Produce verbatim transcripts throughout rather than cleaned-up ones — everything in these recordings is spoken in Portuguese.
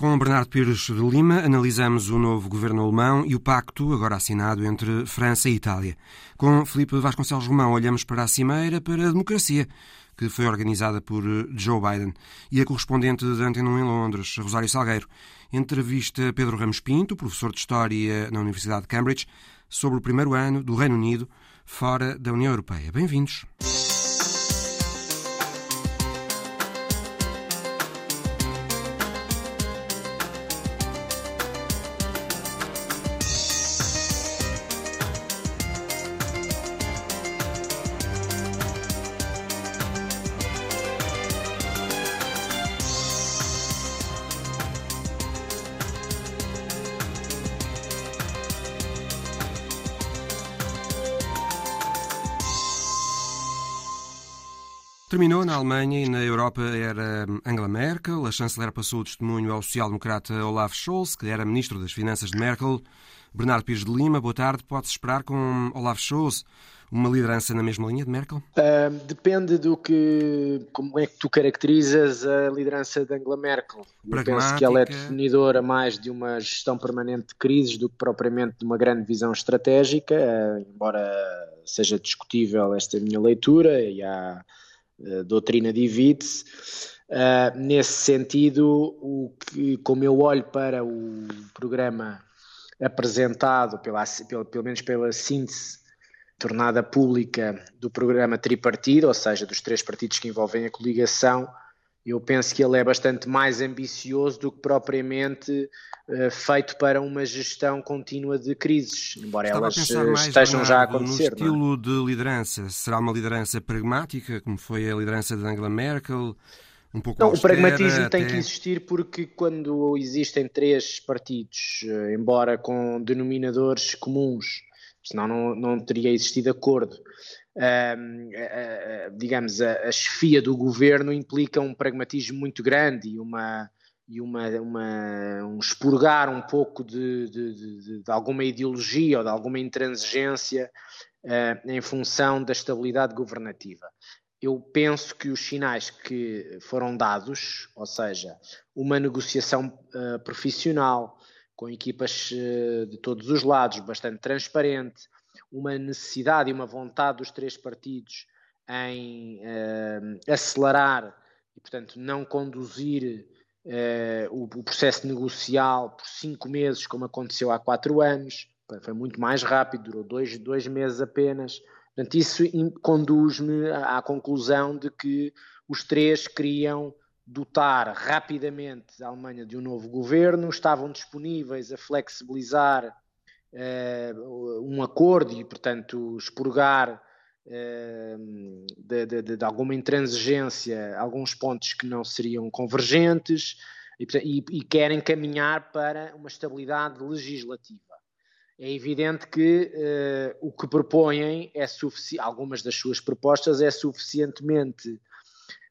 Com Bernardo Pires de Lima, analisamos o novo governo alemão e o pacto agora assinado entre França e Itália. Com Filipe Vasconcelos Romão, olhamos para a Cimeira para a democracia, que foi organizada por Joe Biden. E a correspondente da Antena um em Londres, Rosário Salgueiro, entrevista Pedro Ramos Pinto, professor de História na Universidade de Cambridge, sobre o primeiro ano do Reino Unido fora da União Europeia. Bem-vindos. Terminou na Alemanha e na Europa era Angela Merkel. A chanceler passou o testemunho ao social-democrata Olaf Scholz, que era ministro das Finanças de Merkel. Bernardo Pires de Lima, boa tarde. Pode-se esperar com Olaf Scholz uma liderança na mesma linha de Merkel? Uh, depende do que... Como é que tu caracterizas a liderança de Angela Merkel? Eu penso que ela é definidora mais de uma gestão permanente de crises do que propriamente de uma grande visão estratégica, uh, embora seja discutível esta minha leitura e há... A doutrina divide-se. Uh, nesse sentido, o que, como eu olho para o programa apresentado, pela, pelo, pelo menos pela síntese tornada pública do programa tripartido, ou seja, dos três partidos que envolvem a coligação, eu penso que ele é bastante mais ambicioso do que propriamente uh, feito para uma gestão contínua de crises, embora Estava elas a mais estejam já a acontecer. No estilo não? de liderança, será uma liderança pragmática, como foi a liderança de Angela Merkel? Um pouco não, austera, o pragmatismo até... tem que existir porque quando existem três partidos, embora com denominadores comuns, senão não, não teria existido acordo. Uh, uh, uh, digamos, a, a chefia do governo implica um pragmatismo muito grande e, uma, e uma, uma, um expurgar um pouco de, de, de, de alguma ideologia ou de alguma intransigência uh, em função da estabilidade governativa. Eu penso que os sinais que foram dados, ou seja, uma negociação uh, profissional com equipas uh, de todos os lados, bastante transparente, uma necessidade e uma vontade dos três partidos em uh, acelerar e, portanto, não conduzir uh, o, o processo negocial por cinco meses, como aconteceu há quatro anos, foi muito mais rápido, durou dois, dois meses apenas. Portanto, isso in, conduz-me à, à conclusão de que os três queriam dotar rapidamente a Alemanha de um novo governo, estavam disponíveis a flexibilizar Uh, um acordo e, portanto, expurgar uh, de, de, de alguma intransigência alguns pontos que não seriam convergentes e, e, e querem caminhar para uma estabilidade legislativa. É evidente que uh, o que propõem, é sufici- algumas das suas propostas, é suficientemente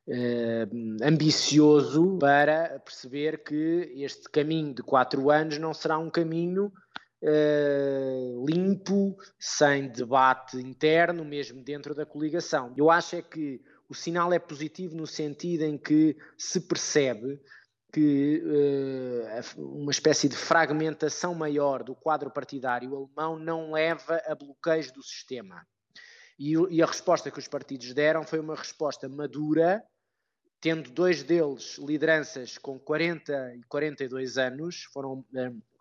uh, ambicioso para perceber que este caminho de quatro anos não será um caminho Uh, limpo, sem debate interno, mesmo dentro da coligação. Eu acho é que o sinal é positivo no sentido em que se percebe que uh, uma espécie de fragmentação maior do quadro partidário alemão não leva a bloqueios do sistema. E, e a resposta que os partidos deram foi uma resposta madura, tendo dois deles lideranças com quarenta e quarenta e dois anos, foram uh,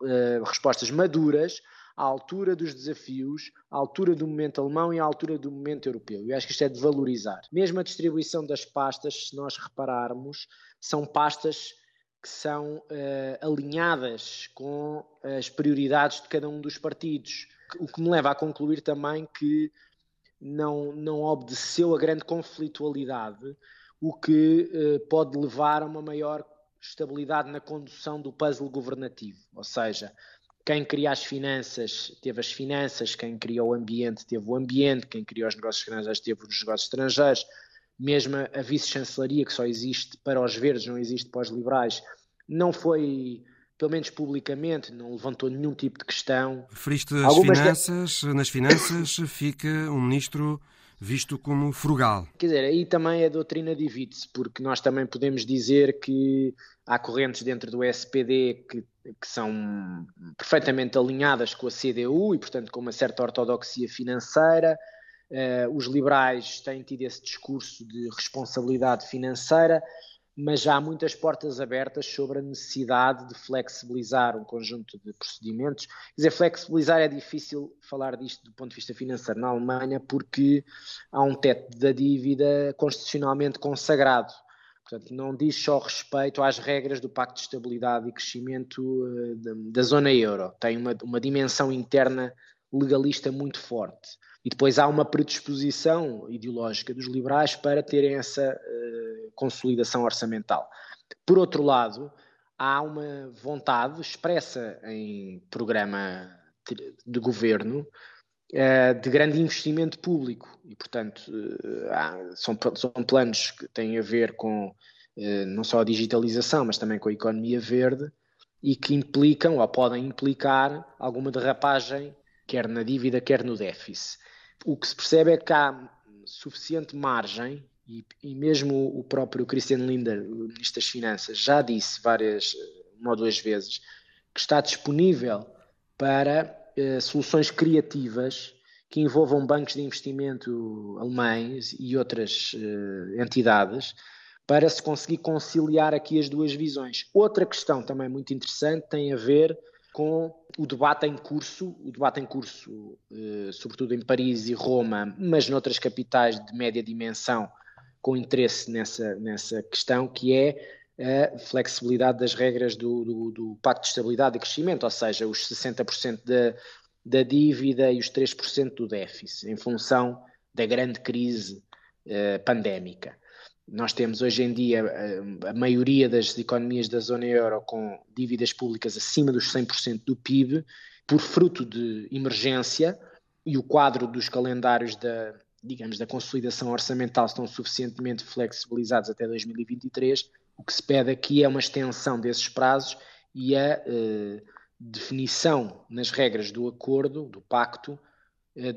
uh, respostas maduras, à altura dos desafios, à altura do momento alemão e à altura do momento europeu. Eu acho que isto é de valorizar. Mesmo a distribuição das pastas, se nós repararmos, são pastas que são uh, alinhadas com as prioridades de cada um dos partidos, o que me leva a concluir também que não, não obedeceu a grande conflitualidade, o que eh, pode levar a uma maior estabilidade na condução do puzzle governativo. Ou seja, quem cria as finanças teve as finanças, quem cria o ambiente teve o ambiente, quem cria os negócios estrangeiros teve os negócios estrangeiros, mesmo a vice-chancelaria que só existe para os verdes, não existe para os liberais, não foi... pelo menos publicamente, não levantou nenhum tipo de questão. Referiste as finanças, de... nas finanças fica um ministro visto como frugal. Quer dizer, aí também a doutrina divide-se, porque nós também podemos dizer que há correntes dentro do S P D que, que são perfeitamente alinhadas com a C D U e, portanto, com uma certa ortodoxia financeira. Uh, os liberais têm tido esse discurso de responsabilidade financeira, mas já há muitas portas abertas sobre a necessidade de flexibilizar um conjunto de procedimentos. Quer dizer, flexibilizar é difícil falar disto do ponto de vista financeiro na Alemanha, porque há um teto da dívida constitucionalmente consagrado. Portanto, não diz só respeito às regras do Pacto de Estabilidade e Crescimento uh, da, da zona euro. Tem uma, uma dimensão interna legalista muito forte. E depois há uma predisposição ideológica dos liberais para terem essa uh, consolidação orçamental. Por outro lado, há uma vontade expressa em programa de governo uh, de grande investimento público. E, portanto, uh, há, são, são planos que têm a ver com uh, não só a digitalização, mas também com a economia verde, e que implicam ou podem implicar alguma derrapagem, quer na dívida, quer no déficit. O que se percebe é que há suficiente margem, e, e mesmo o próprio Christian Lindner, o Ministro das Finanças, já disse várias, uma ou duas vezes, que está disponível para eh, soluções criativas que envolvam bancos de investimento alemães e outras eh, entidades, para se conseguir conciliar aqui as duas visões. Outra questão também muito interessante tem a ver com o debate em curso, o debate em curso, eh, sobretudo em Paris e Roma, mas noutras capitais de média dimensão, com interesse nessa, nessa questão, que é a flexibilidade das regras do, do, do Pacto de Estabilidade e Crescimento, ou seja, os sessenta por cento da, da dívida e os três por cento do déficit, em função da grande crise eh, pandémica. Nós temos hoje em dia a maioria das economias da zona euro com dívidas públicas acima dos cem por cento do P I B, por fruto de emergência, e o quadro dos calendários da, digamos, da consolidação orçamental estão suficientemente flexibilizados até dois mil e vinte e três. O que se pede aqui é uma extensão desses prazos e a eh, definição nas regras do acordo, do pacto,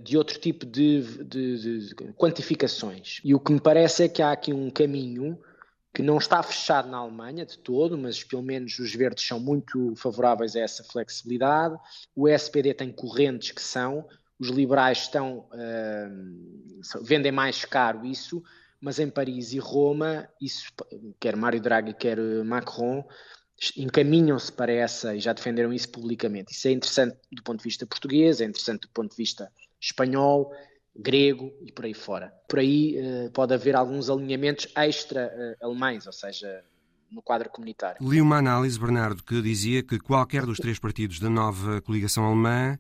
de outro tipo de, de, de quantificações. E o que me parece é que há aqui um caminho que não está fechado na Alemanha de todo, mas pelo menos os verdes são muito favoráveis a essa flexibilidade, o S P D tem correntes que são, os liberais estão, uh, vendem mais caro isso, mas em Paris e Roma, isso, quer Mário Draghi, quer Macron, encaminham-se para essa e já defenderam isso publicamente. Isso é interessante do ponto de vista português, é interessante do ponto de vista espanhol, grego e por aí fora. Por aí uh, pode haver alguns alinhamentos extra-alemães, uh, ou seja, no quadro comunitário. Li uma análise, Bernardo, que dizia que qualquer dos três partidos da nova coligação alemã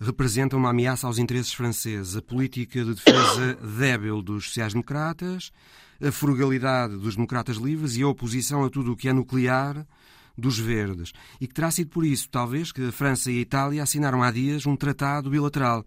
representa uma ameaça aos interesses franceses. A política de defesa débil dos sociais-democratas, a frugalidade dos democratas livres e a oposição a tudo o que é nuclear dos verdes. E que terá sido por isso, talvez, que a França e a Itália assinaram há dias um tratado bilateral.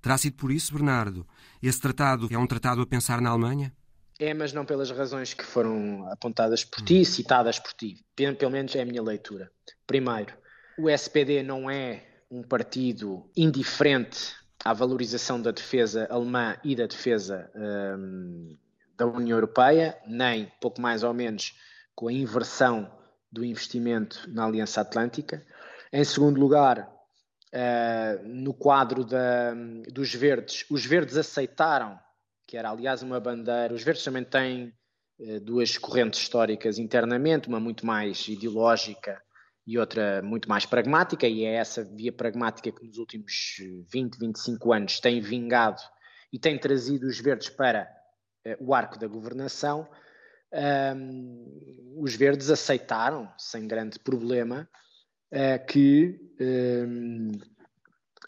Terá sido por isso, Bernardo? Esse tratado é um tratado a pensar na Alemanha? É, mas não pelas razões que foram apontadas por ti, citadas por ti. Pelo menos é a minha leitura. Primeiro, o S P D não é um partido indiferente à valorização da defesa alemã e da defesa hum, da União Europeia, nem, pouco mais ou menos, com a inversão do investimento na Aliança Atlântica. Em segundo lugar, uh, no quadro da, dos verdes, os verdes aceitaram, que era aliás uma bandeira, os verdes também têm uh, duas correntes históricas internamente, uma muito mais ideológica e outra muito mais pragmática, e é essa via pragmática que nos últimos vinte, vinte e cinco anos tem vingado e tem trazido os verdes para eh, o arco da governação. Um, os verdes aceitaram, sem grande problema, uh, que um,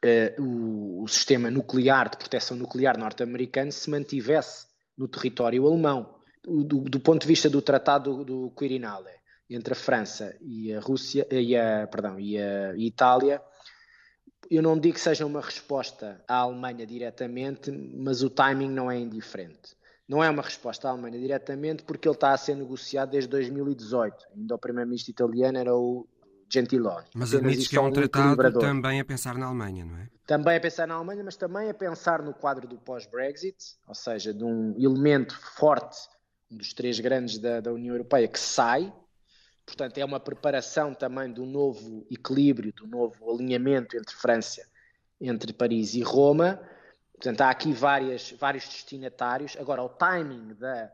uh, o, o sistema nuclear, de proteção nuclear norte-americano, se mantivesse no território alemão. Do, do ponto de vista do Tratado do, do Quirinale, entre a França e a Rússia e a, perdão, e a Itália, eu não digo que seja uma resposta à Alemanha diretamente, mas o timing não é indiferente. Não é uma resposta à Alemanha diretamente porque ele está a ser negociado desde dois mil e dezoito. Ainda o primeiro-ministro italiano era o Gentiloni. Mas admites que é um tratado também a pensar na Alemanha, não é? Também a pensar na Alemanha, mas também a pensar no quadro do pós-Brexit, ou seja, de um elemento forte, um dos três grandes da, da União Europeia, que sai. Portanto, é uma preparação também do novo equilíbrio, do novo alinhamento entre França, entre Paris e Roma. Portanto, há aqui várias, vários destinatários. Agora, o timing da,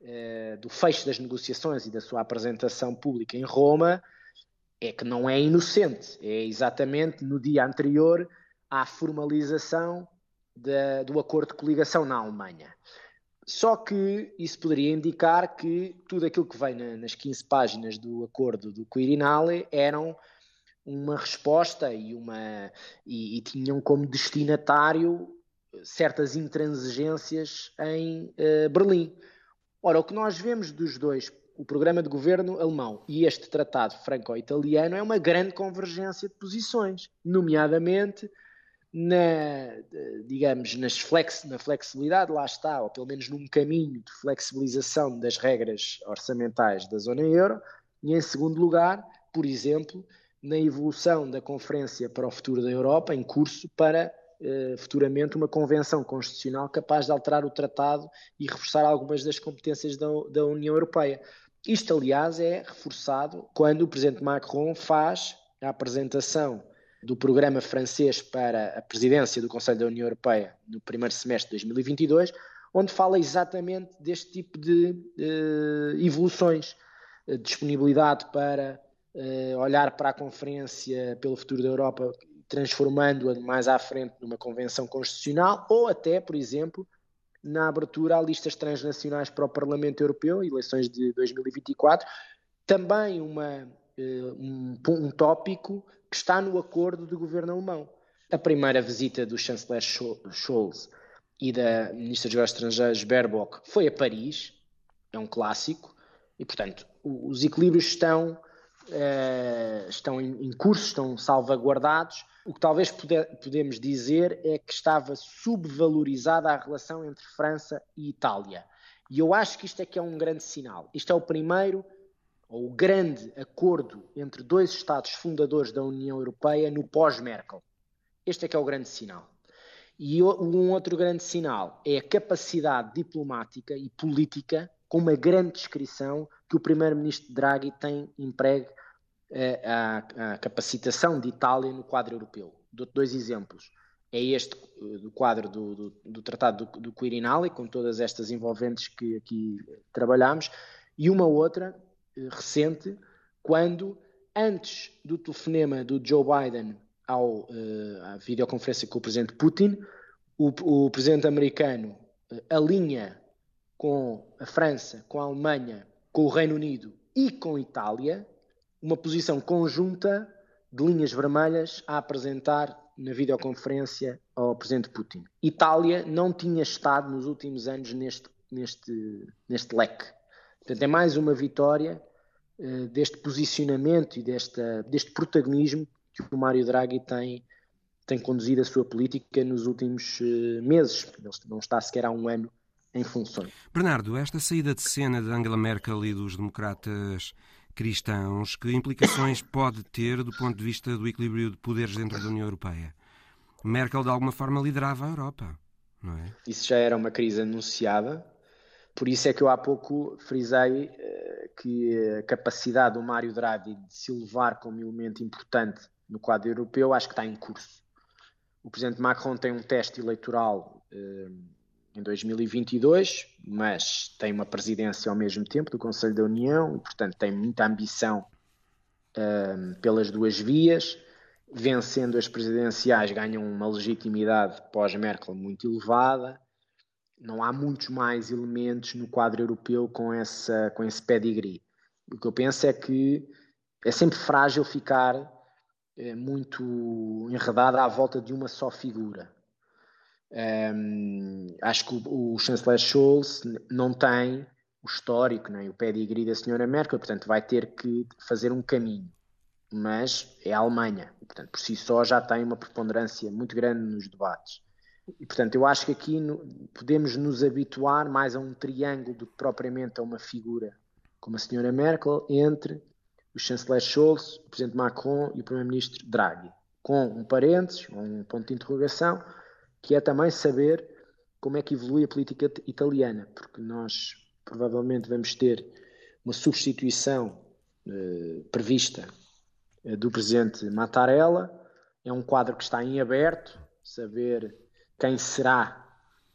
eh, do fecho das negociações e da sua apresentação pública em Roma é que não é inocente. É exatamente no dia anterior à formalização da, do acordo de coligação na Alemanha. Só que isso poderia indicar que tudo aquilo que vem na, nas quinze páginas do acordo do Quirinale eram uma resposta e, uma, e, e tinham como destinatário certas intransigências em uh, Berlim. Ora, o que nós vemos dos dois, o programa de governo alemão e este tratado franco-italiano, é uma grande convergência de posições, nomeadamente... Na, digamos, nas flex, na flexibilidade, lá está, ou pelo menos num caminho de flexibilização das regras orçamentais da zona euro, e em segundo lugar, por exemplo, na evolução da Conferência para o Futuro da Europa, em curso para eh, futuramente uma convenção constitucional capaz de alterar o tratado e reforçar algumas das competências da, da União Europeia. Isto, aliás, é reforçado quando o presidente Macron faz a apresentação do programa francês para a presidência do Conselho da União Europeia no primeiro semestre de dois mil e vinte e dois, onde fala exatamente deste tipo de eh, evoluções, eh, disponibilidade para eh, olhar para a Conferência pelo Futuro da Europa, transformando-a mais à frente numa convenção constitucional, ou até, por exemplo, na abertura a listas transnacionais para o Parlamento Europeu, eleições de dois mil e vinte e quatro, também uma, eh, um, um tópico que está no acordo do governo alemão. A primeira visita do chanceler Scholz e da ministra dos Negócios Estrangeiros Baerbock foi a Paris, é um clássico, e portanto os equilíbrios estão, eh, estão em curso, estão salvaguardados. O que talvez puder, podemos dizer é que estava subvalorizada a relação entre França e Itália. E eu acho que isto é que é um grande sinal. Isto é o primeiro... ou o grande acordo entre dois Estados fundadores da União Europeia no pós-Merkel. Este é que é o grande sinal. E um outro grande sinal é a capacidade diplomática e política, com uma grande descrição que o primeiro-ministro Draghi tem empregue à capacitação de Itália no quadro europeu. Dou-te dois exemplos. É este do quadro do, do, do Tratado do, do Quirinale, com todas estas envolventes que aqui trabalhámos, e uma outra... recente, quando antes do telefonema do Joe Biden ao, uh, à videoconferência com o presidente Putin, o, o presidente americano uh, alinha com a França, com a Alemanha, com o Reino Unido e com a Itália uma posição conjunta de linhas vermelhas a apresentar na videoconferência ao presidente Putin. Itália não tinha estado nos últimos anos neste, neste, neste leque. Portanto, é mais uma vitória uh, deste posicionamento e desta, deste protagonismo que o Mário Draghi tem, tem conduzido a sua política nos últimos uh, meses. Ele não está sequer há um ano em funções. Bernardo, esta saída de cena de Angela Merkel e dos democratas cristãos, que implicações pode ter do ponto de vista do equilíbrio de poderes dentro da União Europeia? Merkel, de alguma forma, liderava a Europa, não é? Isso já era uma crise anunciada. Por isso é que eu há pouco frisei eh, que a capacidade do Mário Draghi de se elevar como elemento importante no quadro europeu acho que está em curso. O presidente Macron tem um teste eleitoral eh, em dois mil e vinte e dois, mas tem uma presidência ao mesmo tempo do Conselho da União e, portanto, tem muita ambição eh, pelas duas vias. Vencendo as presidenciais, ganham uma legitimidade pós-Merkel muito elevada. Não há muitos mais elementos no quadro europeu com, essa, com esse pedigree. O que eu penso é que é sempre frágil ficar é, muito enredado à volta de uma só figura. Um, acho que o, o chanceler Scholz não tem o histórico, nem o pedigree da senhora Merkel, portanto vai ter que fazer um caminho. Mas é a Alemanha, portanto por si só já tem uma preponderância muito grande nos debates. E, portanto, eu acho que aqui no, podemos nos habituar mais a um triângulo do que propriamente a uma figura como a senhora Merkel, entre o chanceler Scholz, o presidente Macron e o primeiro-ministro Draghi, com um parênteses, um ponto de interrogação, que é também saber como é que evolui a política italiana, porque nós provavelmente vamos ter uma substituição eh, prevista eh, do presidente Mattarella. É um quadro que está em aberto, saber quem será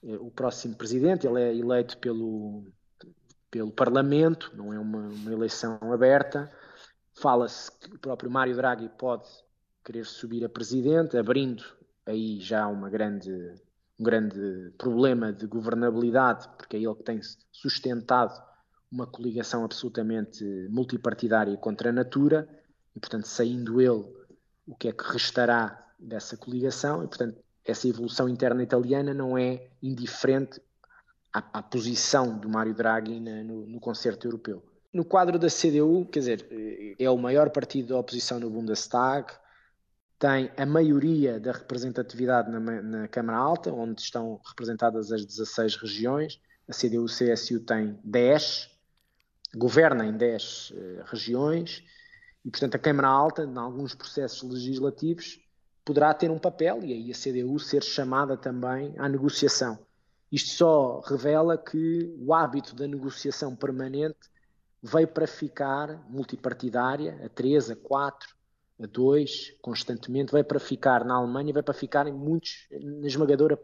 eh, o próximo presidente. Ele é eleito pelo, pelo Parlamento, não é uma, uma eleição aberta. Fala-se que o próprio Mário Draghi pode querer subir a presidente, abrindo aí já uma grande... um grande problema de governabilidade, porque é ele que tem sustentado uma coligação absolutamente multipartidária contra a natura, e portanto saindo ele, o que é que restará dessa coligação? E portanto essa evolução interna italiana não é indiferente à, à posição do Mário Draghi na, no, no concerto europeu. No quadro da C D U, quer dizer, é o maior partido da oposição no Bundestag, tem a maioria da representatividade na, na Câmara Alta, onde estão representadas as dezasseis regiões. A C D U-C S U tem dez, governa em dez uh, regiões, e, portanto, a Câmara Alta, em alguns processos legislativos, poderá ter um papel, e aí a C D U ser chamada também à negociação. Isto só revela que o hábito da negociação permanente veio para ficar multipartidária, a três, a quatro, a dois, constantemente, vai para ficar na Alemanha, vai para ficar em muitos, na esmagadora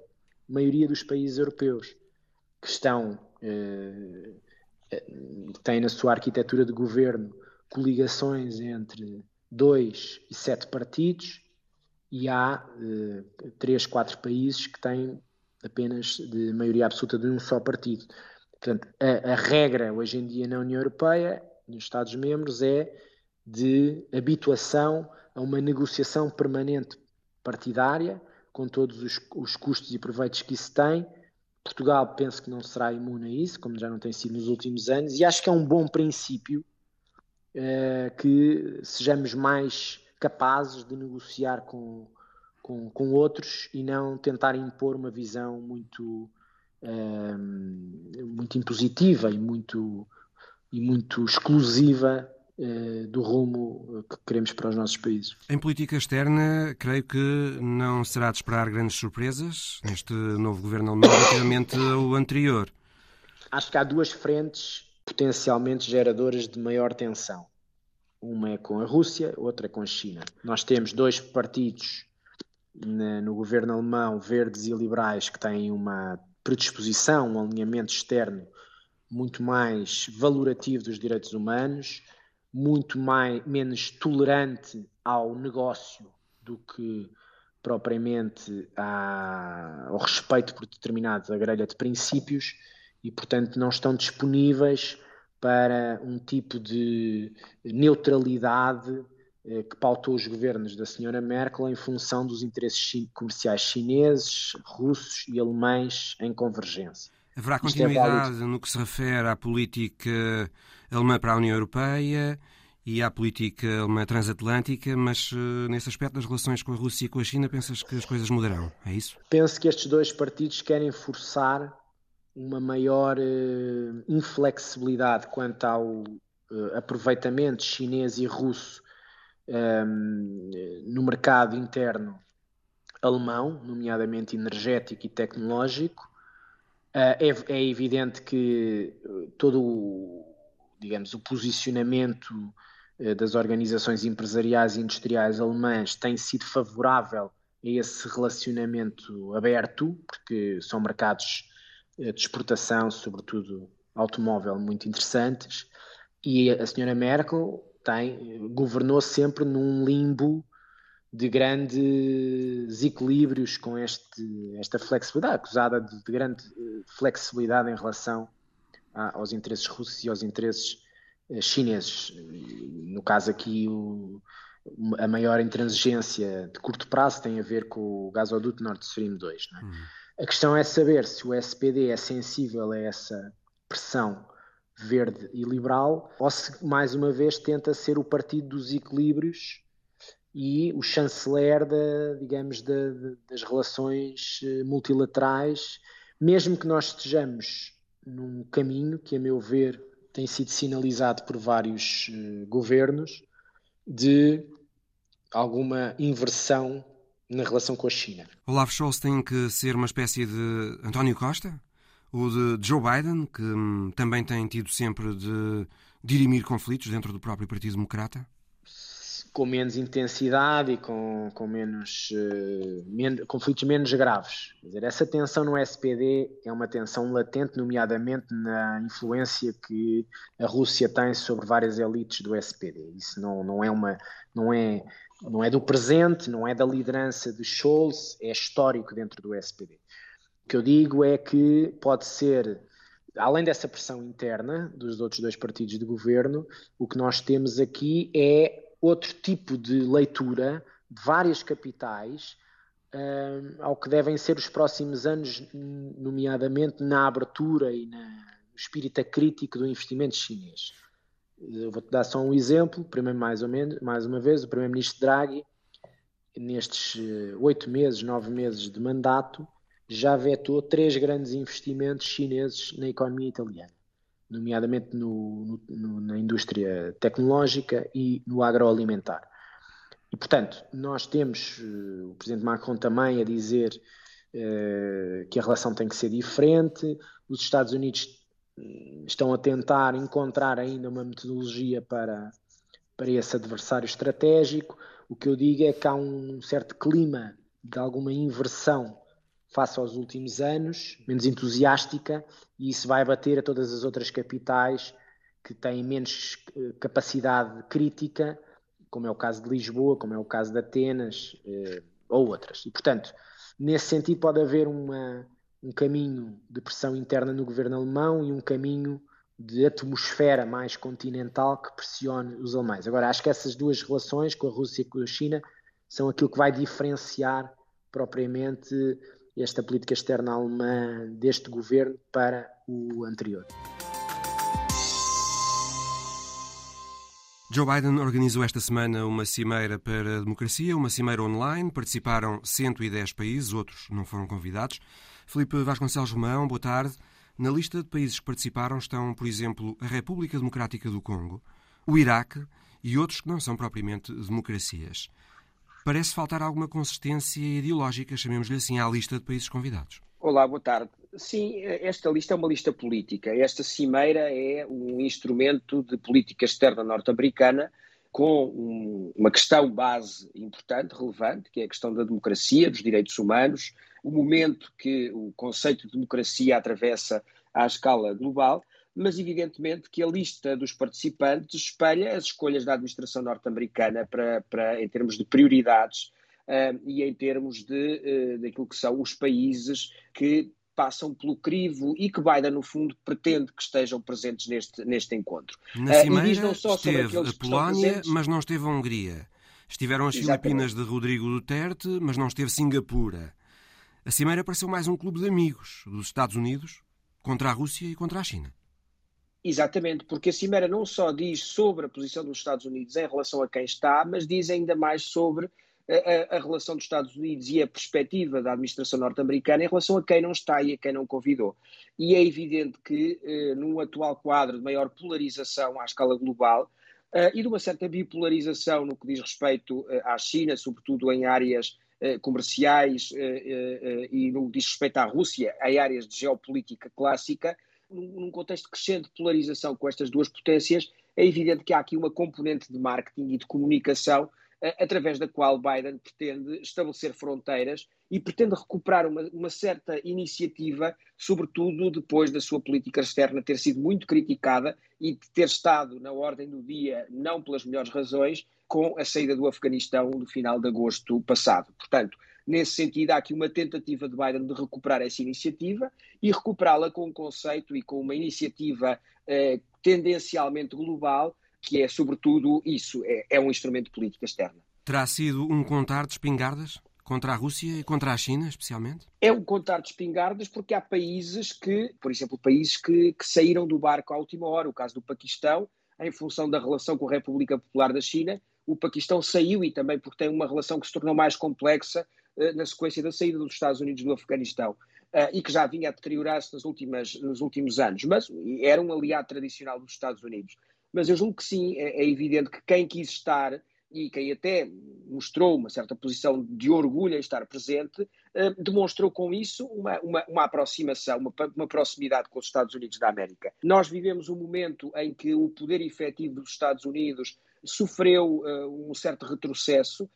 maioria dos países europeus, que estão, eh, têm na sua arquitetura de governo coligações entre dois e sete partidos, e há eh, três, quatro países que têm apenas de maioria absoluta de um só partido. Portanto, a, a regra hoje em dia na União Europeia, nos Estados-membros, é de habituação a uma negociação permanente partidária, com todos os, os custos e proveitos que isso tem. Portugal, penso que não será imune a isso, como já não tem sido nos últimos anos, e acho que é um bom princípio uh, que sejamos mais capazes de negociar com, com, com outros e não tentar impor uma visão muito, uh, muito impositiva e muito, e muito exclusiva do rumo que queremos para os nossos países. Em política externa, creio que não será de esperar grandes surpresas neste novo governo alemão relativamente ao anterior. Acho que há duas frentes potencialmente geradoras de maior tensão. Uma é com a Rússia, outra é com a China. Nós temos dois partidos no governo alemão, verdes e liberais, que têm uma predisposição, um alinhamento externo muito mais valorativo dos direitos humanos, muito mais, menos tolerante ao negócio do que propriamente à, ao respeito por determinados, à grelha de princípios, e portanto não estão disponíveis para um tipo de neutralidade eh, que pautou os governos da senhora Merkel em função dos interesses chi- comerciais chineses, russos e alemães em convergência. Haverá continuidade no que se refere à política alemã para a União Europeia e à política alemã transatlântica, mas nesse aspecto das relações com a Rússia e com a China, pensas que as coisas mudarão? É isso? Penso que estes dois partidos querem forçar uma maior uh, inflexibilidade quanto ao uh, aproveitamento chinês e russo um, no mercado interno alemão, nomeadamente energético e tecnológico. Uh, é, é evidente que todo o, digamos, o posicionamento uh, das organizações empresariais e industriais alemãs tem sido favorável a esse relacionamento aberto, porque são mercados uh, de exportação, sobretudo automóvel, muito interessantes, e a senhora Merkel tem, governou sempre num limbo de grandes equilíbrios com este, esta flexibilidade, acusada de, de grande flexibilidade em relação a, aos interesses russos e aos interesses eh, chineses. No caso aqui, o, a maior intransigência de curto prazo tem a ver com o gasoduto Nord Stream dois. Não é? Uhum. A questão é saber se o S P D é sensível a essa pressão verde e liberal, ou se, mais uma vez, tenta ser o partido dos equilíbrios e o chanceler da, digamos, da, das relações multilaterais, mesmo que nós estejamos num caminho que, a meu ver, tem sido sinalizado por vários uh, governos, de alguma inversão na relação com a China. Olaf Scholz tem que ser uma espécie de António Costa? Ou de Joe Biden, que também tem tido sempre de dirimir conflitos dentro do próprio Partido Democrata? Com menos intensidade e com, com menos, uh, men- conflitos menos graves. Quer dizer, essa tensão no S P D é uma tensão latente, nomeadamente na influência que a Rússia tem sobre várias elites do S P D. Isso não, não, é, uma, não, é, não é do presente, não é da liderança de Scholz, é histórico dentro do S P D. O que eu digo é que pode ser, além dessa pressão interna dos outros dois partidos de governo, o que nós temos aqui é outro tipo de leitura de várias capitais uh, ao que devem ser os próximos anos, nomeadamente na abertura e na, no espírito acrítico do investimento chinês. Eu vou-te dar só um exemplo, primeiro mais ou menos, mais uma vez, o primeiro-ministro Draghi, nestes oito meses, nove meses de mandato, já vetou três grandes investimentos chineses na economia italiana, nomeadamente no, no, na indústria tecnológica e no agroalimentar. E, portanto, nós temos o presidente Macron também a dizer eh, que a relação tem que ser diferente. Os Estados Unidos estão a tentar encontrar ainda uma metodologia para, para esse adversário estratégico. O que eu digo é que há um certo clima de alguma inversão face aos últimos anos, menos entusiástica, e isso vai bater a todas as outras capitais que têm menos capacidade crítica, como é o caso de Lisboa, como é o caso de Atenas, eh, ou outras. E, portanto, nesse sentido pode haver uma, um caminho de pressão interna no governo alemão e um caminho de atmosfera mais continental que pressione os alemães. Agora, acho que essas duas relações, com a Rússia e com a China, são aquilo que vai diferenciar propriamente esta política externa alemã deste governo para o anterior. Joe Biden organizou esta semana uma Cimeira para a Democracia, uma Cimeira online. Participaram cento e dez países, outros não foram convidados. Filipe Vasconcelos Romão, boa tarde. Na lista de países que participaram estão, por exemplo, a República Democrática do Congo, o Iraque e outros que não são propriamente democracias. Parece faltar alguma consistência ideológica, chamemos-lhe assim, à lista de países convidados. Olá, boa tarde. Sim, esta lista é uma lista política. Esta cimeira é um instrumento de política externa norte-americana com uma questão base importante, relevante, que é a questão da democracia, dos direitos humanos, o momento que o conceito de democracia atravessa à escala global, mas evidentemente que a lista dos participantes espelha as escolhas da administração norte-americana para, para, em termos de prioridades uh, e em termos de, uh, daquilo que são os países que passam pelo crivo e que Biden, no fundo, pretende que estejam presentes neste, neste encontro. Na Cimeira uh, e diz não só esteve a Polónia, mas não esteve a Hungria. Estiveram as Filipinas de Rodrigo Duterte, mas não esteve Singapura. A Cimeira pareceu mais um clube de amigos dos Estados Unidos contra a Rússia e contra a China. Exatamente, porque a Cimeira não só diz sobre a posição dos Estados Unidos em relação a quem está, mas diz ainda mais sobre a, a relação dos Estados Unidos e a perspectiva da administração norte-americana em relação a quem não está e a quem não convidou. E é evidente que eh, num atual quadro de maior polarização à escala global eh, e de uma certa bipolarização no que diz respeito eh, à China, sobretudo em áreas eh, comerciais eh, eh, e no que diz respeito à Rússia, em áreas de geopolítica clássica, num contexto crescente de polarização com estas duas potências, é evidente que há aqui uma componente de marketing e de comunicação através da qual Biden pretende estabelecer fronteiras e pretende recuperar uma, uma certa iniciativa, sobretudo depois da sua política externa ter sido muito criticada e de ter estado na ordem do dia, não pelas melhores razões, com a saída do Afeganistão no final de agosto passado. Portanto, nesse sentido, há aqui uma tentativa de Biden de recuperar essa iniciativa e recuperá-la com um conceito e com uma iniciativa eh, tendencialmente global, que é sobretudo isso, é, é um instrumento de política externa. Terá sido um contar de espingardas contra a Rússia e contra a China, especialmente? É um contar de espingardas porque há países que, por exemplo, países que, que saíram do barco à última hora, o caso do Paquistão, em função da relação com a República Popular da China, o Paquistão saiu e também porque tem uma relação que se tornou mais complexa na sequência da saída dos Estados Unidos do Afeganistão e que já vinha a deteriorar-se nos últimos, nos últimos anos, mas era um aliado tradicional dos Estados Unidos. Mas eu julgo que sim, é evidente que quem quis estar e quem até mostrou uma certa posição de orgulho em estar presente, eh, demonstrou com isso uma, uma, uma aproximação, uma, uma proximidade com os Estados Unidos da América. Nós vivemos um momento em que o poder efetivo dos Estados Unidos sofreu eh, um certo retrocesso.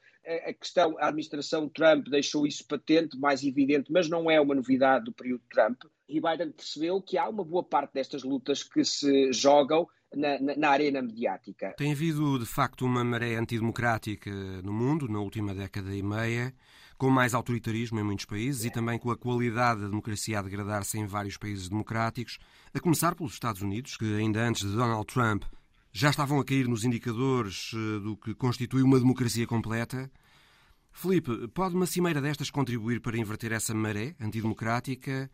A questão, a administração Trump deixou isso patente, mais evidente, mas não é uma novidade do período Trump. E Biden percebeu que há uma boa parte destas lutas que se jogam na, na, na arena mediática. Tem havido, de facto, uma maré antidemocrática no mundo, na última década e meia, com mais autoritarismo em muitos países e também com a qualidade da democracia a degradar-se em vários países democráticos, a começar pelos Estados Unidos, que ainda antes de Donald Trump já estavam a cair nos indicadores do que constitui uma democracia completa. Filipe, pode uma cimeira destas contribuir para inverter essa maré antidemocrática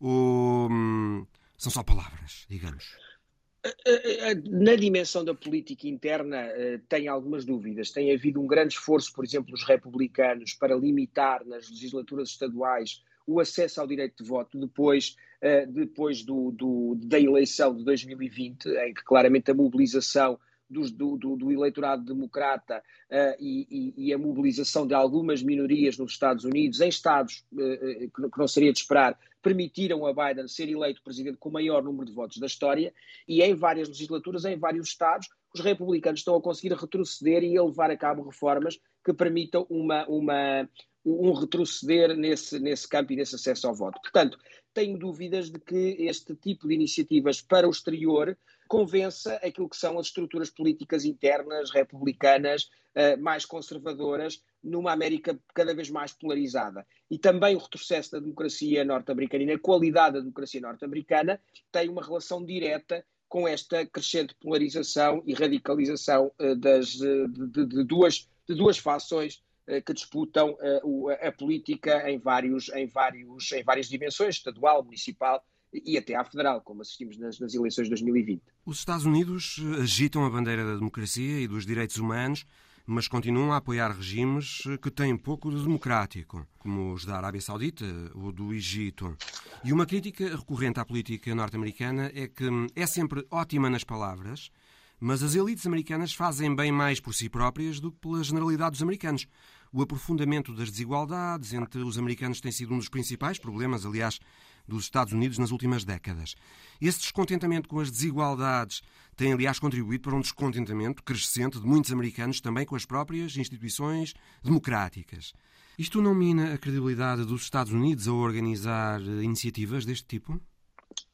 ou hum, são só palavras, digamos? Na dimensão da política interna tenho algumas dúvidas. Tem havido um grande esforço, por exemplo, dos republicanos para limitar nas legislaturas estaduais o acesso ao direito de voto depois, depois do, do, da eleição de dois mil e vinte, em que claramente a mobilização dos, do, do, do eleitorado democrata uh, e, e a mobilização de algumas minorias nos Estados Unidos, em estados uh, que não seria de esperar, permitiram a Biden ser eleito presidente com o maior número de votos da história, e em várias legislaturas, em vários estados, os republicanos estão a conseguir retroceder e a levar a cabo reformas que permitam uma... uma um retroceder nesse, nesse campo e nesse acesso ao voto. Portanto, tenho dúvidas de que este tipo de iniciativas para o exterior convença aquilo que são as estruturas políticas internas, republicanas, eh, mais conservadoras, numa América cada vez mais polarizada. E também o retrocesso da democracia norte-americana e na qualidade da democracia norte-americana tem uma relação direta com esta crescente polarização e radicalização eh, das, de, de, de, duas, de duas fações que disputam a, a política em, vários, em, vários, em várias dimensões, estadual, municipal e até à federal, como assistimos nas, nas eleições de dois mil e vinte. Os Estados Unidos agitam a bandeira da democracia e dos direitos humanos, mas continuam a apoiar regimes que têm pouco de democrático, como os da Arábia Saudita ou do Egito. E uma crítica recorrente à política norte-americana é que é sempre ótima nas palavras, mas as elites americanas fazem bem mais por si próprias do que pela generalidade dos americanos. O aprofundamento das desigualdades entre os americanos tem sido um dos principais problemas, aliás, dos Estados Unidos nas últimas décadas. Esse descontentamento com as desigualdades tem, aliás, contribuído para um descontentamento crescente de muitos americanos também com as próprias instituições democráticas. Isto não mina a credibilidade dos Estados Unidos a organizar iniciativas deste tipo?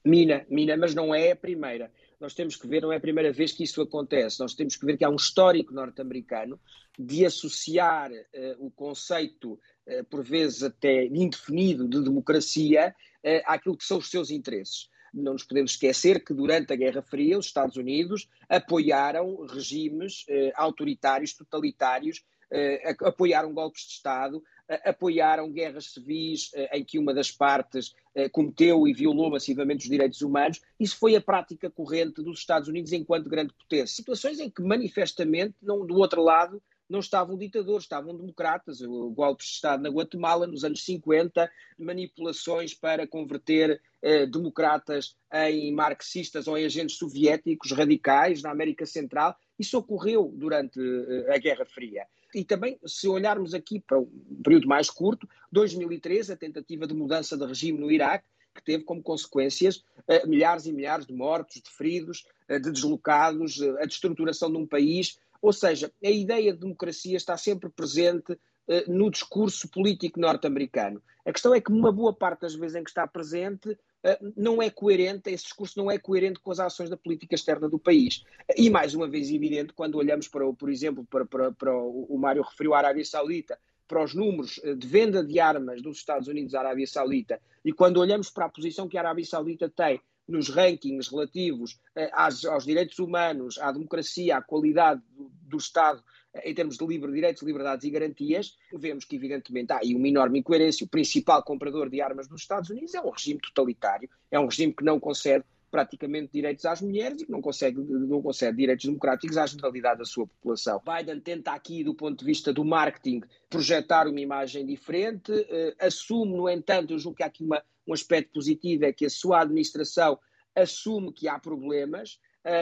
Mina, mina, mas não é a primeira. Nós temos que ver, não é a primeira vez que isso acontece, nós temos que ver que há um histórico norte-americano de associar uh, o conceito, uh, por vezes até indefinido, de democracia uh, àquilo que são os seus interesses. Não nos podemos esquecer que durante a Guerra Fria os Estados Unidos apoiaram regimes uh, autoritários, totalitários, uh, apoiaram golpes de Estado, apoiaram guerras civis em que uma das partes cometeu e violou massivamente os direitos humanos. Isso foi a prática corrente dos Estados Unidos enquanto grande potência. Situações em que manifestamente, não, do outro lado, não estavam ditadores, estavam democratas. Golpes de Estado na Guatemala nos anos cinquenta, manipulações para converter eh, democratas em marxistas ou em agentes soviéticos radicais na América Central. Isso ocorreu durante eh, a Guerra Fria. E também, se olharmos aqui para um período mais curto, dois mil e treze, a tentativa de mudança de regime no Iraque, que teve como consequências eh, milhares e milhares de mortos, de feridos, eh, de deslocados, eh, a destruturação de um país. Ou seja, a ideia de democracia está sempre presente eh, no discurso político norte-americano. A questão é que uma boa parte das vezes em que está presente eh, não é coerente, esse discurso não é coerente com as ações da política externa do país. E mais uma vez evidente, quando olhamos, para, por exemplo, para, para, para o, o Mário referiu à Arábia Saudita, para os números de venda de armas dos Estados Unidos à Arábia Saudita, e quando olhamos para a posição que a Arábia Saudita tem nos rankings relativos eh, aos, aos direitos humanos, à democracia, à qualidade do, do Estado eh, em termos de livre, direitos, liberdades e garantias, vemos que evidentemente há aí uma enorme incoerência. O principal comprador de armas dos Estados Unidos é um regime totalitário, é um regime que não concede praticamente direitos às mulheres e que não consegue, não concede direitos democráticos à generalidade da sua população. Biden tenta aqui, do ponto de vista do marketing, projetar uma imagem diferente, eh, assume, no entanto, eu julgo que há aqui uma Um aspecto positivo é que a sua administração assume que há problemas,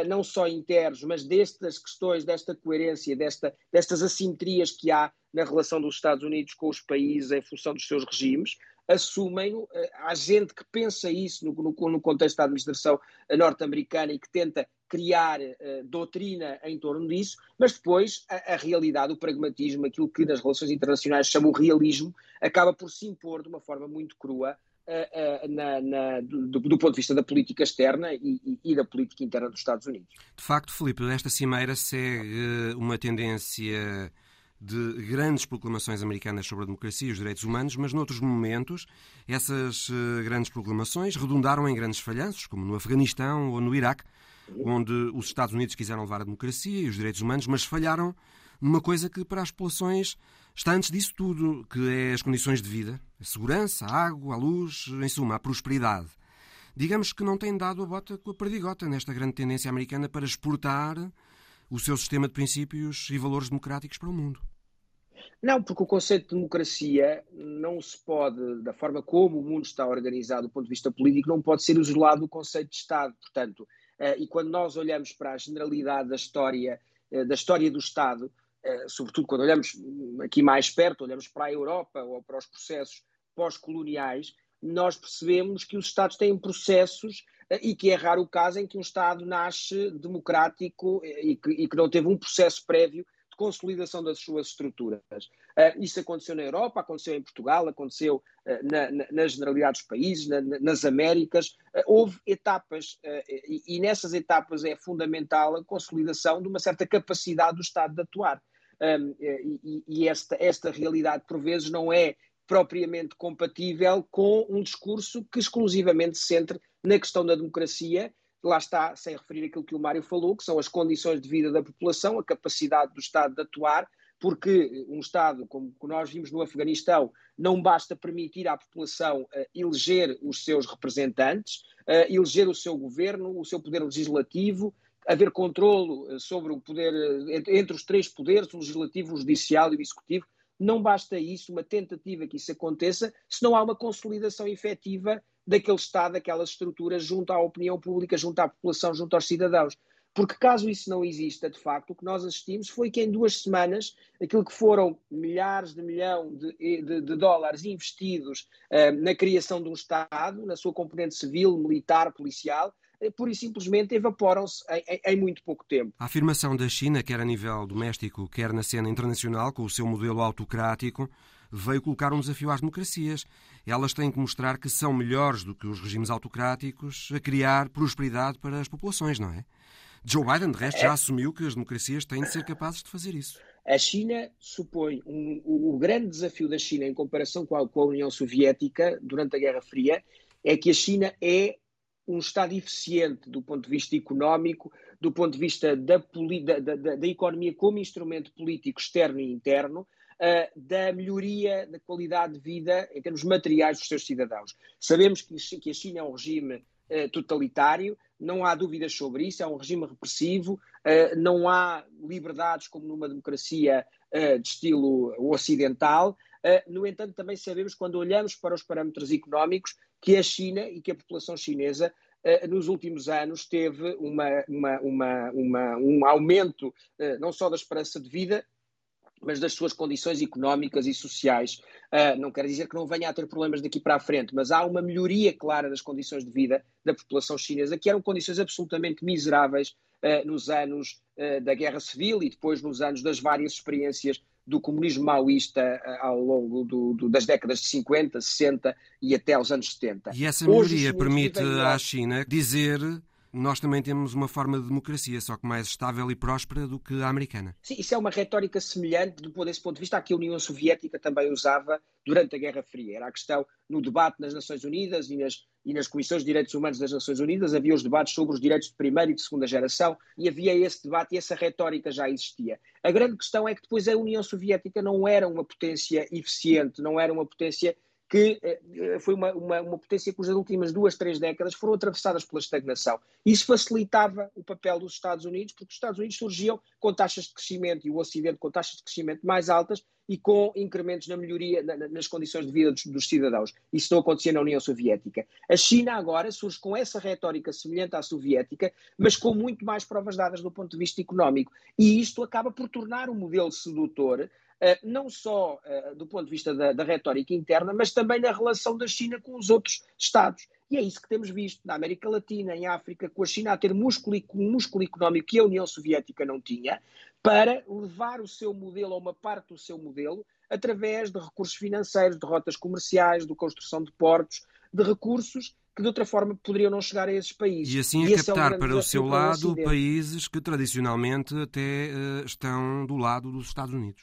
não só internos, mas destas questões, desta coerência, desta, destas assimetrias que há na relação dos Estados Unidos com os países em função dos seus regimes, assumem-no. Há gente que pensa isso no, no, no contexto da administração norte-americana e que tenta criar uh, doutrina em torno disso, mas depois a, a realidade, o pragmatismo, aquilo que nas relações internacionais chama o realismo, acaba por se impor de uma forma muito crua Na, na, do, do ponto de vista da política externa e, e da política interna dos Estados Unidos. De facto, Filipe, esta cimeira segue uma tendência de grandes proclamações americanas sobre a democracia e os direitos humanos, mas noutros momentos essas grandes proclamações redundaram em grandes falhanços, como no Afeganistão ou no Iraque, onde os Estados Unidos quiseram levar a democracia e os direitos humanos, mas falharam numa coisa que para as populações está antes disso tudo, que é as condições de vida, a segurança, a água, a luz, em suma, a prosperidade. Digamos que não tem dado a bota com a perdigota nesta grande tendência americana para exportar o seu sistema de princípios e valores democráticos para o mundo. Não, porque o conceito de democracia não se pode, da forma como o mundo está organizado do ponto de vista político, não pode ser isolado do conceito de Estado, portanto. E quando nós olhamos para a generalidade da história, da história do Estado, sobretudo quando olhamos aqui mais perto, olhamos para a Europa ou para os processos pós-coloniais, nós percebemos que os Estados têm processos e que é raro o caso em que um Estado nasce democrático e que, e que não teve um processo prévio de consolidação das suas estruturas. Isso aconteceu na Europa, aconteceu em Portugal, aconteceu na, na, na generalidade dos países, na, nas Américas. Houve etapas e, e nessas etapas é fundamental a consolidação de uma certa capacidade do Estado de atuar. Um, e e esta, esta realidade por vezes não é propriamente compatível com um discurso que exclusivamente se centra na questão da democracia, lá está, sem referir aquilo que o Mário falou, que são as condições de vida da população, a capacidade do Estado de atuar, porque um Estado, como nós vimos no Afeganistão, não basta permitir à população uh, eleger os seus representantes, uh, eleger o seu governo, o seu poder legislativo, haver controlo sobre o poder, entre os três poderes, o legislativo, o judicial e o executivo. Não basta isso, uma tentativa que isso aconteça, se não há uma consolidação efetiva daquele Estado, daquelas estruturas, junto à opinião pública, junto à população, junto aos cidadãos. Porque caso isso não exista, de facto, o que nós assistimos foi que em duas semanas, aquilo que foram milhares de milhões de, de, de dólares investidos eh, na criação de um Estado, na sua componente civil, militar, policial, pura e simplesmente evaporam-se em, em muito pouco tempo. A afirmação da China, quer a nível doméstico, quer na cena internacional, com o seu modelo autocrático, veio colocar um desafio às democracias. Elas têm que mostrar que são melhores do que os regimes autocráticos a criar prosperidade para as populações, não é? Joe Biden, de resto, já assumiu que as democracias têm de ser capazes de fazer isso. A China supõe um, o grande desafio da China em comparação com a, com a União Soviética durante a Guerra Fria, é que a China é um Estado eficiente do ponto de vista económico, do ponto de vista da, da, da, da economia como instrumento político externo e interno, uh, da melhoria da qualidade de vida em termos materiais dos seus cidadãos. Sabemos que, que a China é um regime uh, totalitário, não há dúvidas sobre isso, é um regime repressivo, uh, não há liberdades como numa democracia uh, de estilo ocidental. Uh, no entanto, também sabemos, quando olhamos para os parâmetros económicos, que a China e que a população chinesa uh, nos últimos anos teve uma, uma, uma, uma, um aumento uh, não só da esperança de vida, mas das suas condições económicas e sociais. Uh, não quer dizer que não venha a ter problemas daqui para a frente, mas há uma melhoria clara das condições de vida da população chinesa, que eram condições absolutamente miseráveis uh, nos anos uh, da Guerra Civil e depois nos anos das várias experiências do comunismo maoísta ao longo do, do, das décadas de cinquenta, sessenta e até aos anos setenta. E essa melhoria permite à China dizer: nós também temos uma forma de democracia, só que mais estável e próspera do que a americana. Sim, isso é uma retórica semelhante, desse ponto de vista, à que a União Soviética também usava durante a Guerra Fria. Era a questão, no debate nas Nações Unidas e nas, e nas Comissões de Direitos Humanos das Nações Unidas, havia os debates sobre os direitos de primeira e de segunda geração, e havia esse debate e essa retórica já existia. A grande questão é que depois a União Soviética não era uma potência eficiente, não era uma potência que foi uma, uma, uma potência cujas últimas duas, três décadas foram atravessadas pela estagnação. Isso facilitava o papel dos Estados Unidos, porque os Estados Unidos surgiam com taxas de crescimento e o Ocidente com taxas de crescimento mais altas e com incrementos na melhoria, na, nas condições de vida dos, dos cidadãos. Isso não acontecia na União Soviética. A China agora surge com essa retórica semelhante à soviética, mas com muito mais provas dadas do ponto de vista económico. E isto acaba por tornar um modelo sedutor, Uh, não só uh, do ponto de vista da, da retórica interna, mas também na relação da China com os outros Estados. E é isso que temos visto na América Latina, em África, com a China a ter músculo, músculo económico que a União Soviética não tinha, para levar o seu modelo, ou uma parte do seu modelo, através de recursos financeiros, de rotas comerciais, de construção de portos, de recursos que de outra forma poderiam não chegar a esses países. E assim a captar para o seu lado países que tradicionalmente até uh, estão do lado dos Estados Unidos.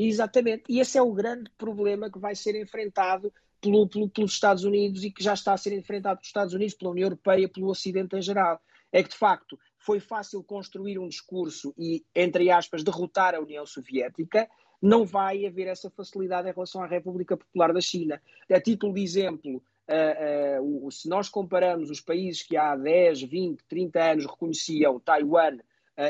Exatamente, e esse é o grande problema que vai ser enfrentado pelo, pelo, pelos Estados Unidos e que já está a ser enfrentado pelos Estados Unidos, pela União Europeia, pelo Ocidente em geral. É que, de facto, foi fácil construir um discurso e, entre aspas, derrotar a União Soviética. Não vai haver essa facilidade em relação à República Popular da China. A título de exemplo, uh, uh, o, se nós comparamos os países que há dez, vinte, trinta anos reconheciam Taiwan uh,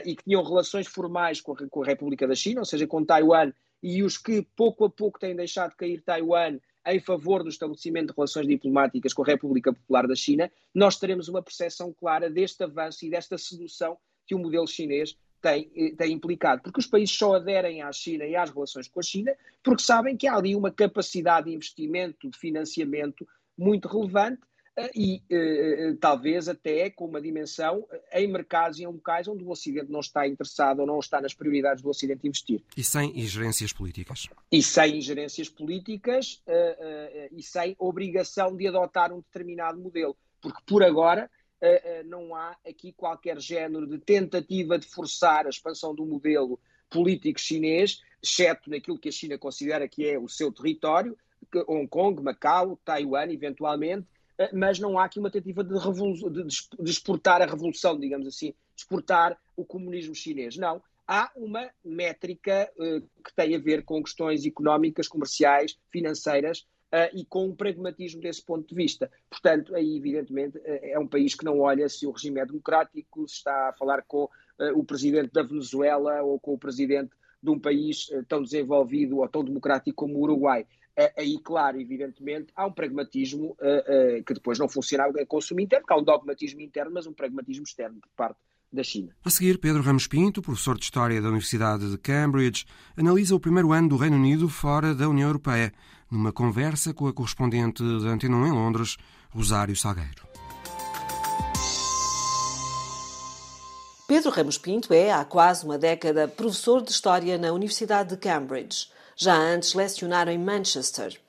e que tinham relações formais com a, com a República da China, ou seja, com Taiwan, e os que pouco a pouco têm deixado cair Taiwan em favor do estabelecimento de relações diplomáticas com a República Popular da China, nós teremos uma percepção clara deste avanço e desta sedução que o modelo chinês tem, tem implicado. Porque os países só aderem à China e às relações com a China porque sabem que há ali uma capacidade de investimento, de financiamento muito relevante e eh, talvez até com uma dimensão em mercados e em locais onde o Ocidente não está interessado ou não está nas prioridades do Ocidente investir. E sem ingerências políticas. E sem ingerências políticas uh, uh, e sem obrigação de adotar um determinado modelo, porque por agora uh, uh, não há aqui qualquer género de tentativa de forçar a expansão do modelo político chinês, exceto naquilo que a China considera que é o seu território, Hong Kong, Macau, Taiwan, eventualmente, mas não há aqui uma tentativa de, revolu- de, de exportar a revolução, digamos assim, de exportar o comunismo chinês. Não, há uma métrica uh, que tem a ver com questões económicas, comerciais, financeiras uh, e com um pragmatismo desse ponto de vista. Portanto, aí evidentemente é um país que não olha se o regime é democrático, se está a falar com uh, o presidente da Venezuela ou com o presidente de um país uh, tão desenvolvido ou tão democrático como o Uruguai. Aí, claro, evidentemente, há um pragmatismo uh, uh, que depois não funciona ao consumo interno, que há um dogmatismo interno, mas um pragmatismo externo por parte da China. A seguir, Pedro Ramos Pinto, professor de História da Universidade de Cambridge, analisa o primeiro ano do Reino Unido fora da União Europeia, numa conversa com a correspondente da Antena um em Londres, Rosário Salgueiro. Pedro Ramos Pinto é, há quase uma década, professor de História na Universidade de Cambridge. Já antes lecionaram em Manchester.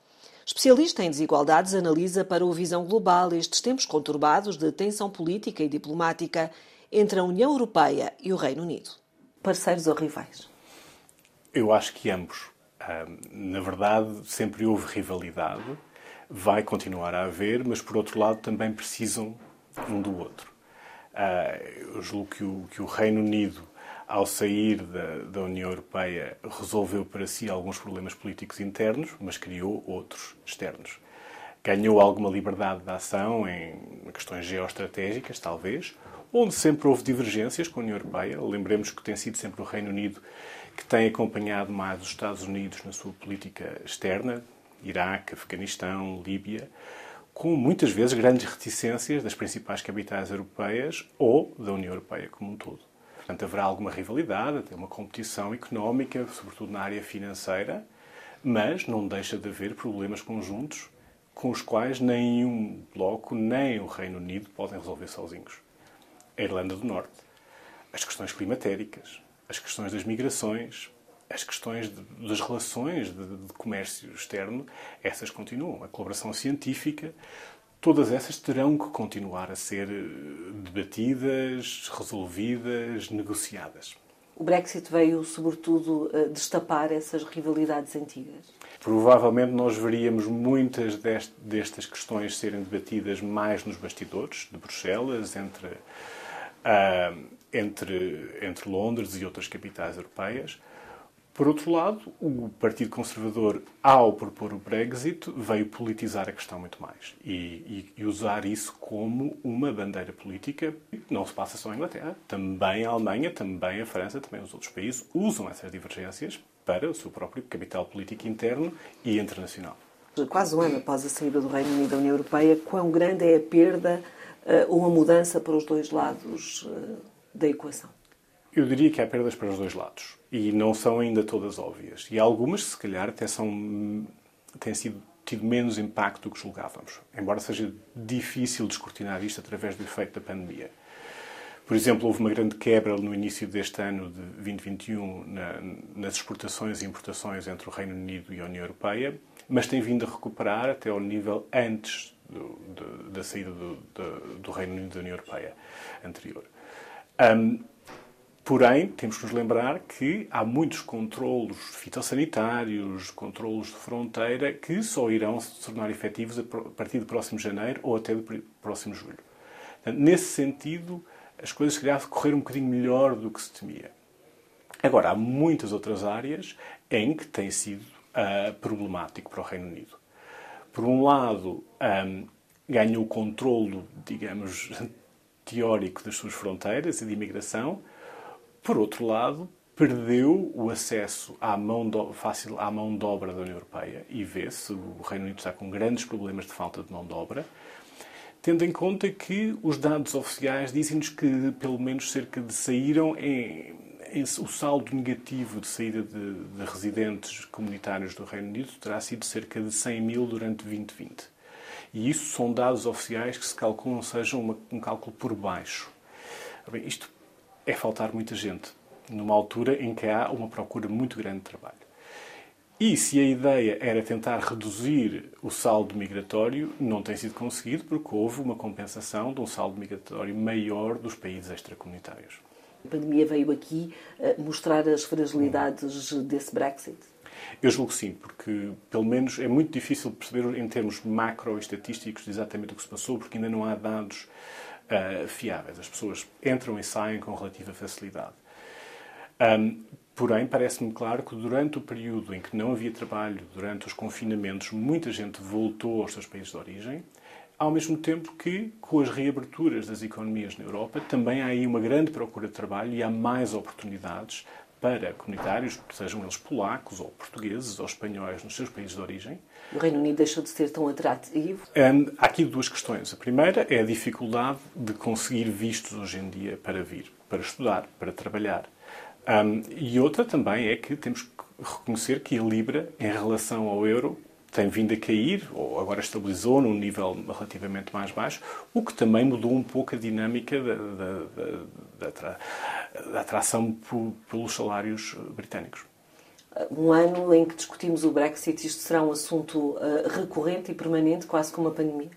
Especialista em desigualdades, analisa para o Visão Global estes tempos conturbados de tensão política e diplomática entre a União Europeia e o Reino Unido. Parceiros ou rivais? Eu acho que ambos. Na verdade, sempre houve rivalidade. Vai continuar a haver, mas, por outro lado, também precisam um do outro. Eu julgo que o, que o Reino Unido, ao sair da, da União Europeia, resolveu para si alguns problemas políticos internos, mas criou outros externos. Ganhou alguma liberdade de ação em questões geoestratégicas, talvez, onde sempre houve divergências com a União Europeia. Lembremos que tem sido sempre o Reino Unido que tem acompanhado mais os Estados Unidos na sua política externa, Iraque, Afeganistão, Líbia, com muitas vezes grandes reticências das principais capitais europeias ou da União Europeia como um todo. Portanto, haverá alguma rivalidade, até uma competição económica, sobretudo na área financeira, mas não deixa de haver problemas conjuntos com os quais nenhum bloco, nem o Reino Unido podem resolver sozinhos. A Irlanda do Norte, as questões climatéricas, as questões das migrações, as questões de, das relações de, de comércio externo, essas continuam. A colaboração científica, todas essas terão que continuar a ser debatidas, resolvidas, negociadas. O Brexit veio, sobretudo, destapar essas rivalidades antigas? Provavelmente nós veríamos muitas destas questões serem debatidas mais nos bastidores de Bruxelas, entre, uh, entre, entre Londres e outras capitais europeias, Por outro lado, o Partido Conservador, ao propor o Brexit, veio politizar a questão muito mais e, e, e usar isso como uma bandeira política. Não se passa só a Inglaterra, também a Alemanha, também a França, também os outros países usam essas divergências para o seu próprio capital político interno e internacional. Quase um ano após a saída do Reino Unido da União Europeia, quão grande é a perda uh, ou a mudança para os dois lados uh, da equação? Eu diria que há perdas para os dois lados e não são ainda todas óbvias. E algumas, se calhar, até são, têm sido, tido menos impacto do que julgávamos, embora seja difícil descortinar isto através do efeito da pandemia. Por exemplo, houve uma grande quebra no início deste ano de vinte e vinte e um na, nas exportações e importações entre o Reino Unido e a União Europeia, mas tem vindo a recuperar até ao nível antes do, do, da saída do, do, do Reino Unido da União Europeia anterior. Um, Porém, temos que nos lembrar que há muitos controlos fitossanitários, controlos de fronteira, que só irão se tornar efetivos a partir do próximo janeiro ou até do próximo julho. Portanto, nesse sentido, as coisas se calhar correram um bocadinho melhor do que se temia. Agora, há muitas outras áreas em que tem sido uh, problemático para o Reino Unido. Por um lado, um, ganha o controlo, digamos, teórico das suas fronteiras e de imigração. Por outro lado, perdeu o acesso à mão, do... fácil, à mão de obra da União Europeia e vê-se, o Reino Unido está com grandes problemas de falta de mão de obra, tendo em conta que os dados oficiais dizem-nos que pelo menos cerca de saíram em, em... o saldo negativo de saída de... de residentes comunitários do Reino Unido terá sido cerca de cem mil durante vinte e vinte. E isso são dados oficiais que se calculam sejam uma... um cálculo por baixo. Bem, isto é faltar muita gente, numa altura em que há uma procura muito grande de trabalho. E se a ideia era tentar reduzir o saldo migratório, não tem sido conseguido, porque houve uma compensação de um saldo migratório maior dos países extracomunitários. A pandemia veio aqui mostrar as fragilidades hum. desse Brexit? Eu julgo que sim, porque pelo menos é muito difícil perceber em termos macro-estatísticos exatamente o que se passou, porque ainda não há dados Uh, fiáveis. As pessoas entram e saem com relativa facilidade. Um, porém, parece-me claro que durante o período em que não havia trabalho, durante os confinamentos, muita gente voltou aos seus países de origem, ao mesmo tempo que, com as reaberturas das economias na Europa, também há aí uma grande procura de trabalho e há mais oportunidades para comunitários, sejam eles polacos, ou portugueses, ou espanhóis, nos seus países de origem. O Reino Unido deixou de ser tão atrativo? Um, há aqui duas questões. A primeira é a dificuldade de conseguir vistos hoje em dia para vir, para estudar, para trabalhar. Um, e outra também é que temos que reconhecer que a Libra, em relação ao euro, tem vindo a cair, ou agora estabilizou num nível relativamente mais baixo, o que também mudou um pouco a dinâmica da, da, da, da, tra, da atração por, pelos salários britânicos. Um ano em que discutimos o Brexit, isto será um assunto uh, recorrente e permanente, quase como a pandemia?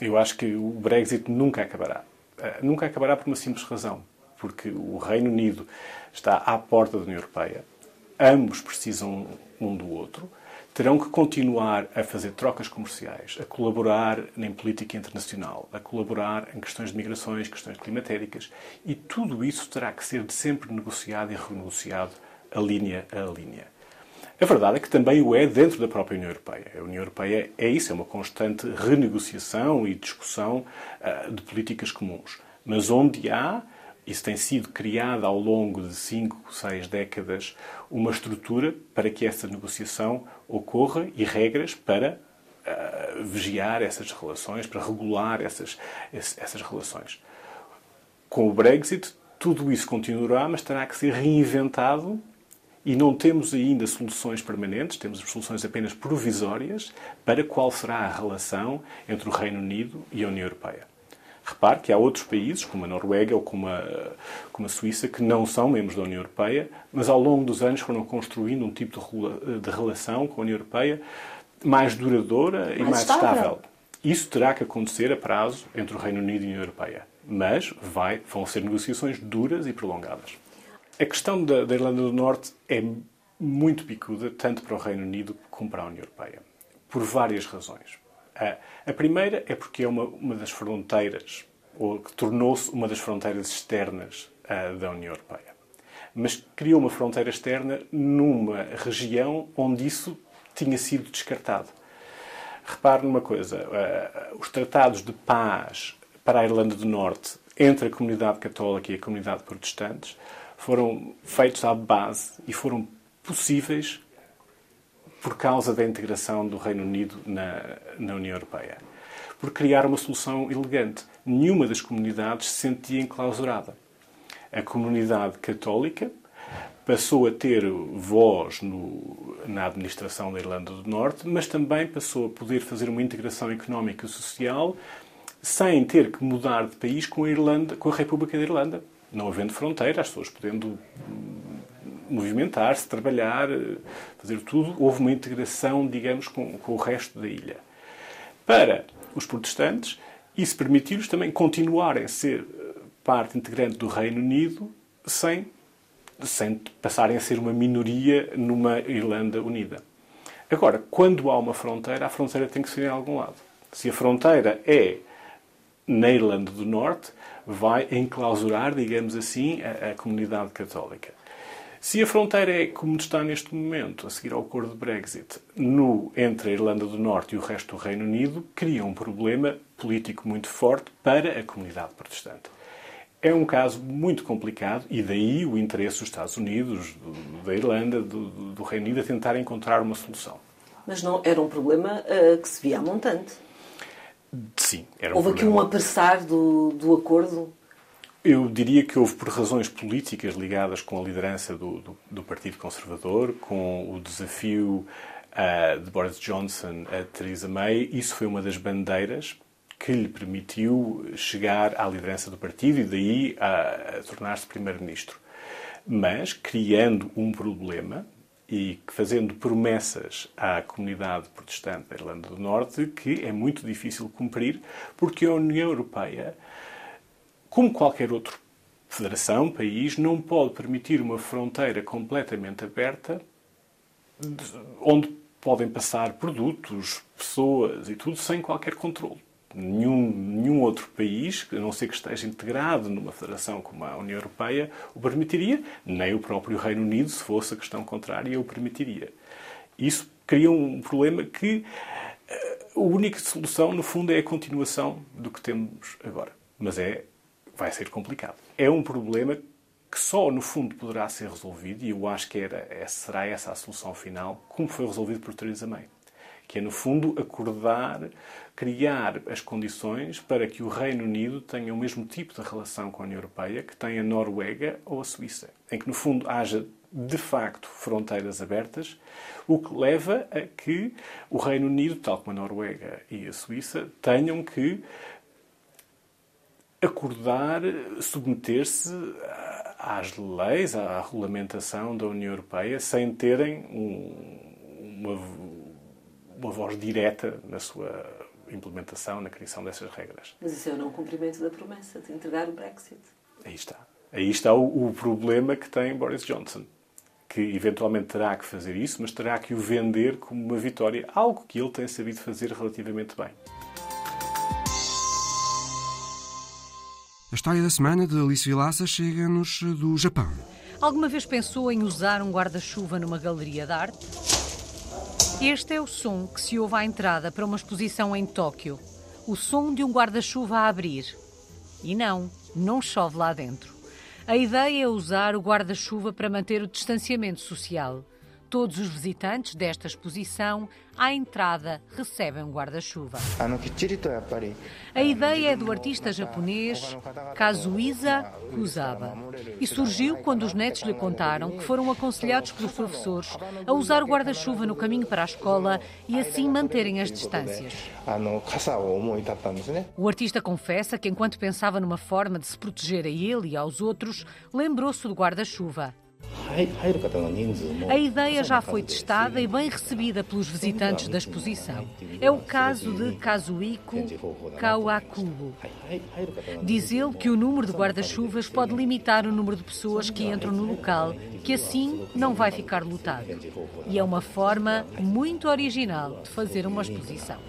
Eu acho que o Brexit nunca acabará. Uh, nunca acabará por uma simples razão, porque o Reino Unido está à porta da União Europeia, ambos precisam um do outro, terão que continuar a fazer trocas comerciais, a colaborar em política internacional, a colaborar em questões de migrações, questões climatéricas, e tudo isso terá que ser sempre negociado e renegociado a linha a linha. A verdade é que também o é dentro da própria União Europeia. A União Europeia é isso, é uma constante renegociação e discussão uh, de políticas comuns. Mas onde há, isso tem sido criado ao longo de cinco, seis décadas, uma estrutura para que essa negociação ocorra e regras para uh, vigiar essas relações, para regular essas, essas relações. Com o Brexit, tudo isso continuará, mas terá que ser reinventado e não temos ainda soluções permanentes, temos soluções apenas provisórias para qual será a relação entre o Reino Unido e a União Europeia. Repare que há outros países, como a Noruega ou como a, como a Suíça, que não são membros da União Europeia, mas ao longo dos anos foram construindo um tipo de, de relação com a União Europeia mais duradoura mais e mais estável. estável. Isso terá que acontecer a prazo entre o Reino Unido e a União Europeia, mas vai, vão ser negociações duras e prolongadas. A questão da, da Irlanda do Norte é muito picuda, tanto para o Reino Unido como para a União Europeia, por várias razões. A primeira é porque é uma, uma das fronteiras, ou que tornou-se uma das fronteiras externas uh, da União Europeia. mas criou uma fronteira externa numa região onde isso tinha sido descartado. Repare numa coisa, uh, os tratados de paz para a Irlanda do Norte entre a comunidade católica e a comunidade protestante foram feitos à base e foram possíveis por causa da integração do Reino Unido na, na União Europeia. Por criar uma solução elegante. Nenhuma das comunidades se sentia enclausurada. A comunidade católica passou a ter voz no, na administração da Irlanda do Norte, mas também passou a poder fazer uma integração económica e social sem ter que mudar de país com a, Irlanda, com a República da Irlanda. Não havendo fronteira, as pessoas podendo movimentar-se, trabalhar, fazer tudo. Houve uma integração, digamos, com, com o resto da ilha. Para os protestantes, isso permitiu-lhes também continuarem a ser parte integrante do Reino Unido sem, sem passarem a ser uma minoria numa Irlanda unida. Agora, quando há uma fronteira, a fronteira tem que ser em algum lado. Se a fronteira é na Irlanda do Norte, vai enclausurar, digamos assim, a, a comunidade católica. Se a fronteira é, como está neste momento, a seguir ao acordo de Brexit, no, entre a Irlanda do Norte e o resto do Reino Unido, cria um problema político muito forte para a comunidade protestante. É um caso muito complicado e daí o interesse dos Estados Unidos, do, da Irlanda, do, do Reino Unido, a tentar encontrar uma solução. Mas não era um problema uh, que se via a montante? Sim, era um Houve problema. Houve aqui um apressar do, do acordo? Eu diria que houve, por razões políticas ligadas com a liderança do, do, do Partido Conservador, com o desafio uh, de Boris Johnson a Theresa May, isso foi uma das bandeiras que lhe permitiu chegar à liderança do partido e daí a, a tornar-se primeiro-ministro. Mas, criando um problema e fazendo promessas à comunidade protestante da Irlanda do Norte que é muito difícil cumprir, porque a União Europeia, como qualquer outra federação, país, não pode permitir uma fronteira completamente aberta onde podem passar produtos, pessoas e tudo sem qualquer controle. Nenhum, nenhum outro país, a não ser que esteja integrado numa federação como a União Europeia, o permitiria, nem o próprio Reino Unido, se fosse a questão contrária, o permitiria. Isso cria um problema que a única solução, no fundo, é a continuação do que temos agora. Mas é vai ser complicado. É um problema que só, no fundo, poderá ser resolvido, e eu acho que era, será essa a solução final, como foi resolvido por Theresa May. Que é, no fundo, acordar, criar as condições para que o Reino Unido tenha o mesmo tipo de relação com a União Europeia que tem a Noruega ou a Suíça. Em que, no fundo, haja, de facto, fronteiras abertas, o que leva a que o Reino Unido, tal como a Noruega e a Suíça, tenham que acordar, submeter-se às leis, à regulamentação da União Europeia, sem terem um, uma, uma voz direta na sua implementação, na criação dessas regras. Mas isso é o não cumprimento da promessa de entregar o Brexit. Aí está. Aí está o, o problema que tem Boris Johnson, que eventualmente terá que fazer isso, mas terá que o vender como uma vitória, algo que ele tem sabido fazer relativamente bem. A história da semana de Alice Vilaça chega-nos do Japão. Alguma vez pensou em usar um guarda-chuva numa galeria de arte? Este é o som que se ouve à entrada para uma exposição em Tóquio. O som de um guarda-chuva a abrir. E não, não chove lá dentro. A ideia é usar o guarda-chuva para manter o distanciamento social. Todos os visitantes desta exposição, à entrada, recebem um guarda-chuva. A ideia é do artista japonês Kazuo Isawa e surgiu quando os netos lhe contaram que foram aconselhados pelos professores a usar o guarda-chuva no caminho para a escola e assim manterem as distâncias. O artista confessa que, enquanto pensava numa forma de se proteger a ele e aos outros, lembrou-se do guarda-chuva. A ideia já foi testada e bem recebida pelos visitantes da exposição. É o caso de Kazuiko Kawakubo. Diz ele que o número de guarda-chuvas pode limitar o número de pessoas que entram no local, que assim não vai ficar lotado. E é uma forma muito original de fazer uma exposição.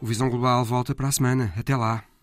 O Visão Global volta para a semana. Até lá!